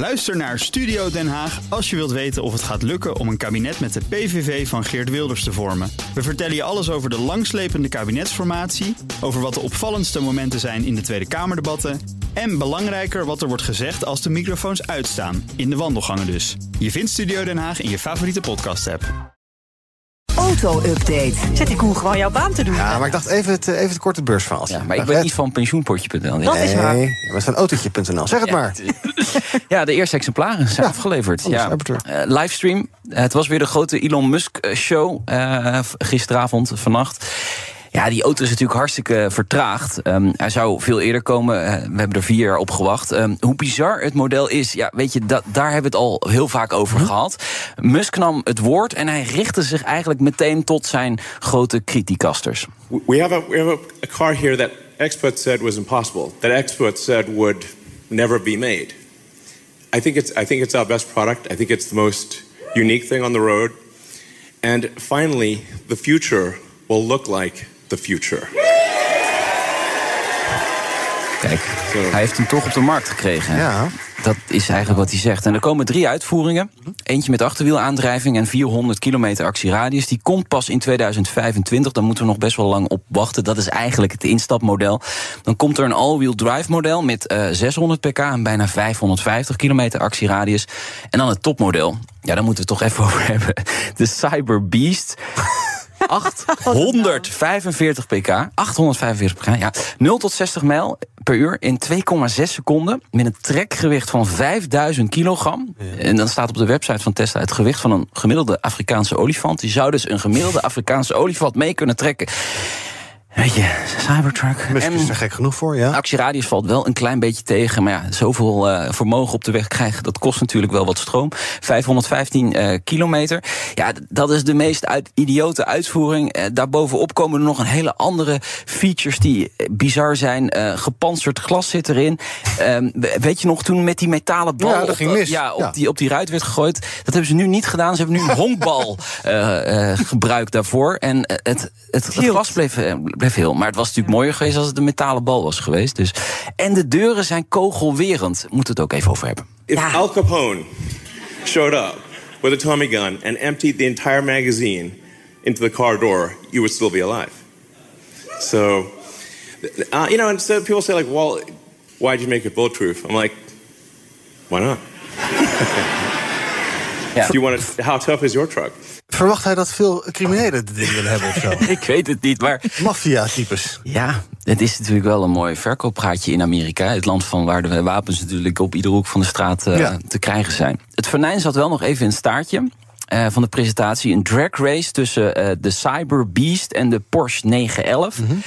Luister naar Studio Den Haag als je wilt weten of het gaat lukken om een kabinet met de PVV van Geert Wilders te vormen. We vertellen je alles over de langslepende kabinetsformatie, over wat de opvallendste momenten zijn in de Tweede Kamerdebatten en belangrijker wat er wordt gezegd als de microfoons uitstaan, in de wandelgangen dus. Je vindt Studio Den Haag in je favoriete podcast-app. Auto-update. Zit die Koen gewoon jouw baan te doen? Ja, maar ik dacht even het korte beursverhaal. Ja, maar ik ben niet van pensioenpotje.nl. Nee, dat is waar. Nee, maar het is van autootje.nl. Zeg het maar. Ja, de eerste exemplaren zijn afgeleverd. Ja. Livestream. Het was weer de grote Elon Musk-show gisteravond, vannacht. Ja, die auto is natuurlijk hartstikke vertraagd. Hij zou veel eerder komen. We hebben er 4 jaar op gewacht. Hoe bizar het model is, ja, weet je, daar hebben we het al heel vaak over gehad. Musk nam het woord en hij richtte zich eigenlijk meteen tot zijn grote criticasters. We have a car here that experts said was impossible. That experts said would never be made. I think it's our best product. I think it's the most unique thing on the road. And finally, the future will look like the future. Kijk, hij heeft hem toch op de markt gekregen. Ja. Dat is eigenlijk wat hij zegt. En er komen 3 uitvoeringen. Eentje met achterwielaandrijving en 400 kilometer actieradius. Die komt pas in 2025. Daar moeten we nog best wel lang op wachten. Dat is eigenlijk het instapmodel. Dan komt er een all-wheel drive model met 600 pk... en bijna 550 kilometer actieradius. En dan het topmodel. Ja, daar moeten we het toch even over hebben. De Cyberbeast. 845 pk, ja, 0 tot 60 mijl per uur in 2,6 seconden... met een trekgewicht van 5000 kilogram. Ja. En dan staat op de website van Tesla het gewicht van een gemiddelde Afrikaanse olifant. Die zou dus een gemiddelde Afrikaanse olifant mee kunnen trekken. Weet je, Cybertruck. Misschien is er gek genoeg voor, ja. Actieradius valt wel een klein beetje tegen. Maar ja, zoveel vermogen op de weg krijgen, dat kost natuurlijk wel wat stroom. 515 kilometer. Ja, dat is de meest idiote uitvoering. Daarbovenop komen er nog een hele andere features die bizar zijn. Gepantserd glas zit erin. Weet je nog, toen met die metalen bal dat ging mis. Die ruit werd gegooid. Dat hebben ze nu niet gedaan. Ze hebben nu een honkbal gebruikt daarvoor. En het glas bleef heel. Maar het was natuurlijk mooier geweest als het een metalen bal was geweest. Dus. En de deuren zijn kogelwerend. Moet het ook even over hebben. If Al Capone showed up with a Tommy gun and emptied the entire magazine into the car door, you would still be alive. So, you know, and so people say like, well, why did you make it bulletproof? I'm like, why not? Yeah. Do you want to, how tough is your truck? Verwacht hij dat veel criminelen dit ding willen hebben of zo? Ik weet het niet, maar... Maffia-types. Ja, het is natuurlijk wel een mooi verkooppraatje in Amerika. Het land van waar de wapens natuurlijk op iedere hoek van de straat te krijgen zijn. Het venijn zat wel nog even in het staartje van de presentatie. Een drag race tussen de Cyberbeast en de Porsche 911. Mm-hmm.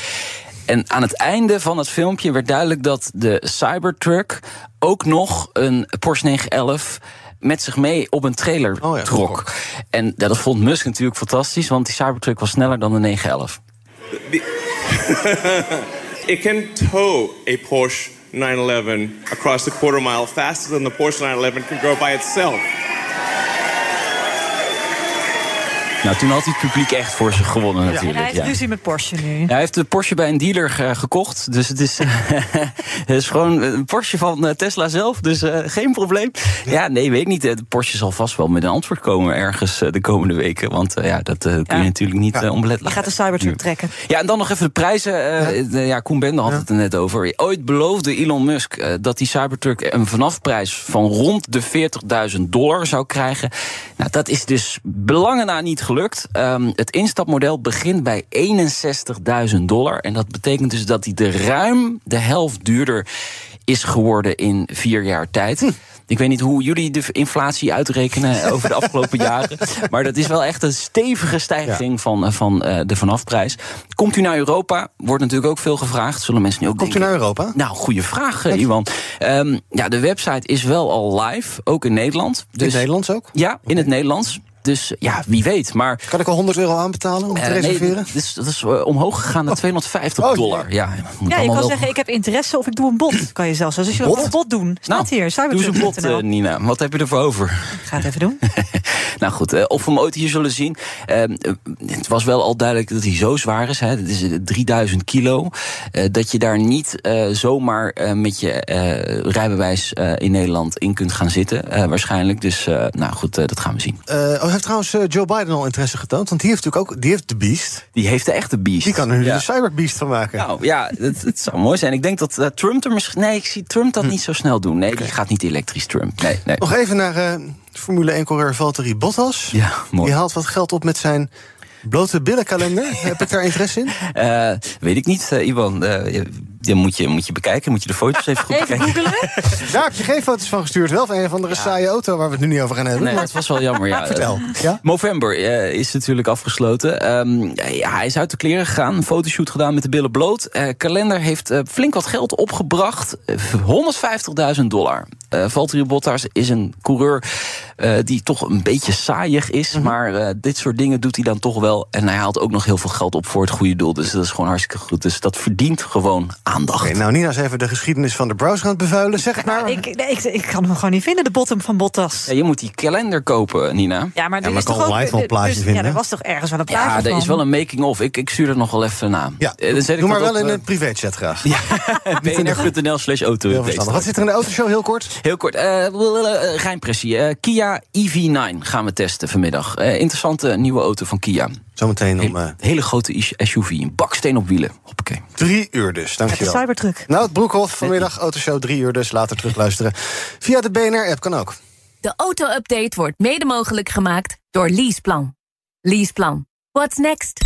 En aan het einde van het filmpje werd duidelijk dat de Cybertruck ook nog een Porsche 911... met zich mee op een trailer trok. En dat vond Musk natuurlijk fantastisch, want die Cybertruck was sneller dan de 911. It can tow a Porsche 911 across the quarter mile faster than the Porsche 911 can go by itself. Nou, toen had hij het publiek echt voor zich gewonnen natuurlijk. En hij heeft ruzie met Porsche nu. Ja, hij heeft de Porsche bij een dealer gekocht. Dus het is gewoon een Porsche van Tesla zelf. Dus geen probleem. Ja, nee, weet ik niet. De Porsche zal vast wel met een antwoord komen ergens de komende weken. Want dat kun je natuurlijk niet onbelet laten. Je gaat de Cybertruck trekken. Ja, en dan nog even de prijzen. Koen Bende had het er net over. Ooit beloofde Elon Musk dat die Cybertruck een vanafprijs van rond de $40.000 zou krijgen. Nou, dat is dus belangen na niet gelukt. Het instapmodel begint bij $61.000. En dat betekent dus dat hij ruim de helft duurder is geworden in 4 jaar tijd. Ik weet niet hoe jullie de inflatie uitrekenen over de afgelopen jaren. Maar dat is wel echt een stevige stijging van de vanafprijs. Komt u naar Europa? Wordt natuurlijk ook veel gevraagd. Zullen mensen nu ook denken, komt u naar Europa? Nou, goede vraag, Iwan. De website is wel al live, ook in Nederland. Dus, in het Nederlands ook? Ja, in het Nederlands. Dus ja, wie weet. Maar, kan ik al €100 aanbetalen om te reserveren? Nee, dat is omhoog gegaan naar $250. Ja, je kan zeggen, ik heb interesse of ik doe een bod. Kan je zelfs. Dus je wil een bod doen, staat hier. Cybertruck. Doe eens een bod, Nina. Wat heb je ervoor over? Ik ga het even doen. Nou goed, of we hem ooit hier zullen zien. Het was wel al duidelijk dat hij zo zwaar is. Het is 3000 kilo. Dat je daar niet zomaar met je rijbewijs in Nederland in kunt gaan zitten. Waarschijnlijk. Dus nou goed, dat gaan we zien. Heeft trouwens Joe Biden al interesse getoond? Want die heeft natuurlijk ook de beast. Die heeft de echte beast. Die kan er nu de cyberbeast van maken. Nou ja, het zou mooi zijn. Ik denk dat Trump er misschien... Nee, ik zie Trump dat niet zo snel doen. Nee, die gaat niet elektrisch, Trump. Nee. Nog even naar... Formule 1-coureur Valtteri Bottas. Ja, mooi. Die haalt wat geld op met zijn blote billenkalender. Heb ik daar interesse in? Weet ik niet, Iwan. Die moet je bekijken. Moet je de foto's even goed bekijken. Daar heb je geen foto's van gestuurd. Wel van een of andere saaie auto waar we het nu niet over gaan hebben. Nee, maar het was wel jammer. Ja. Vertel. Ja? Movember is natuurlijk afgesloten. Hij is uit de kleren gegaan. Een fotoshoot gedaan met de billen bloot. Kalender heeft flink wat geld opgebracht. $150.000. Valtteri Bottas is een coureur die toch een beetje saaiig is. Mm-hmm. Maar dit soort dingen doet hij dan toch wel. En hij haalt ook nog heel veel geld op voor het goede doel. Dus dat is gewoon hartstikke goed. Dus dat verdient gewoon aandacht. Okay, nou, Nina is even de geschiedenis van de browser aan het bevuilen. Zeg het maar. Ik kan hem gewoon niet vinden, de bottom van Bottas. Ja, je moet die kalender kopen, Nina. Ja, maar er is toch ook wel een plaatje vinden. Ja, er was toch ergens wel een plaatje van. Ja, er is wel een making-of. Ik stuur er nog wel even na. Ja, doe maar wel in een privéchat graag. Ja, bnr.nl/auto. Wat zit er in de autoshow, heel kort? Heel kort. Rijnpressie. Kia EV9 gaan we testen vanmiddag. Interessante nieuwe auto van Kia. Zometeen om... Hele grote SUV, een baksteen op wielen. Hoppakee. 3 uur dus, dankjewel. Het Cybertruck. Nou, het Broekhof vanmiddag, Autoshow 3 uur dus. Later terugluisteren. Via de BNR-app kan ook. De auto-update wordt mede mogelijk gemaakt door Leaseplan. Leaseplan. What's next?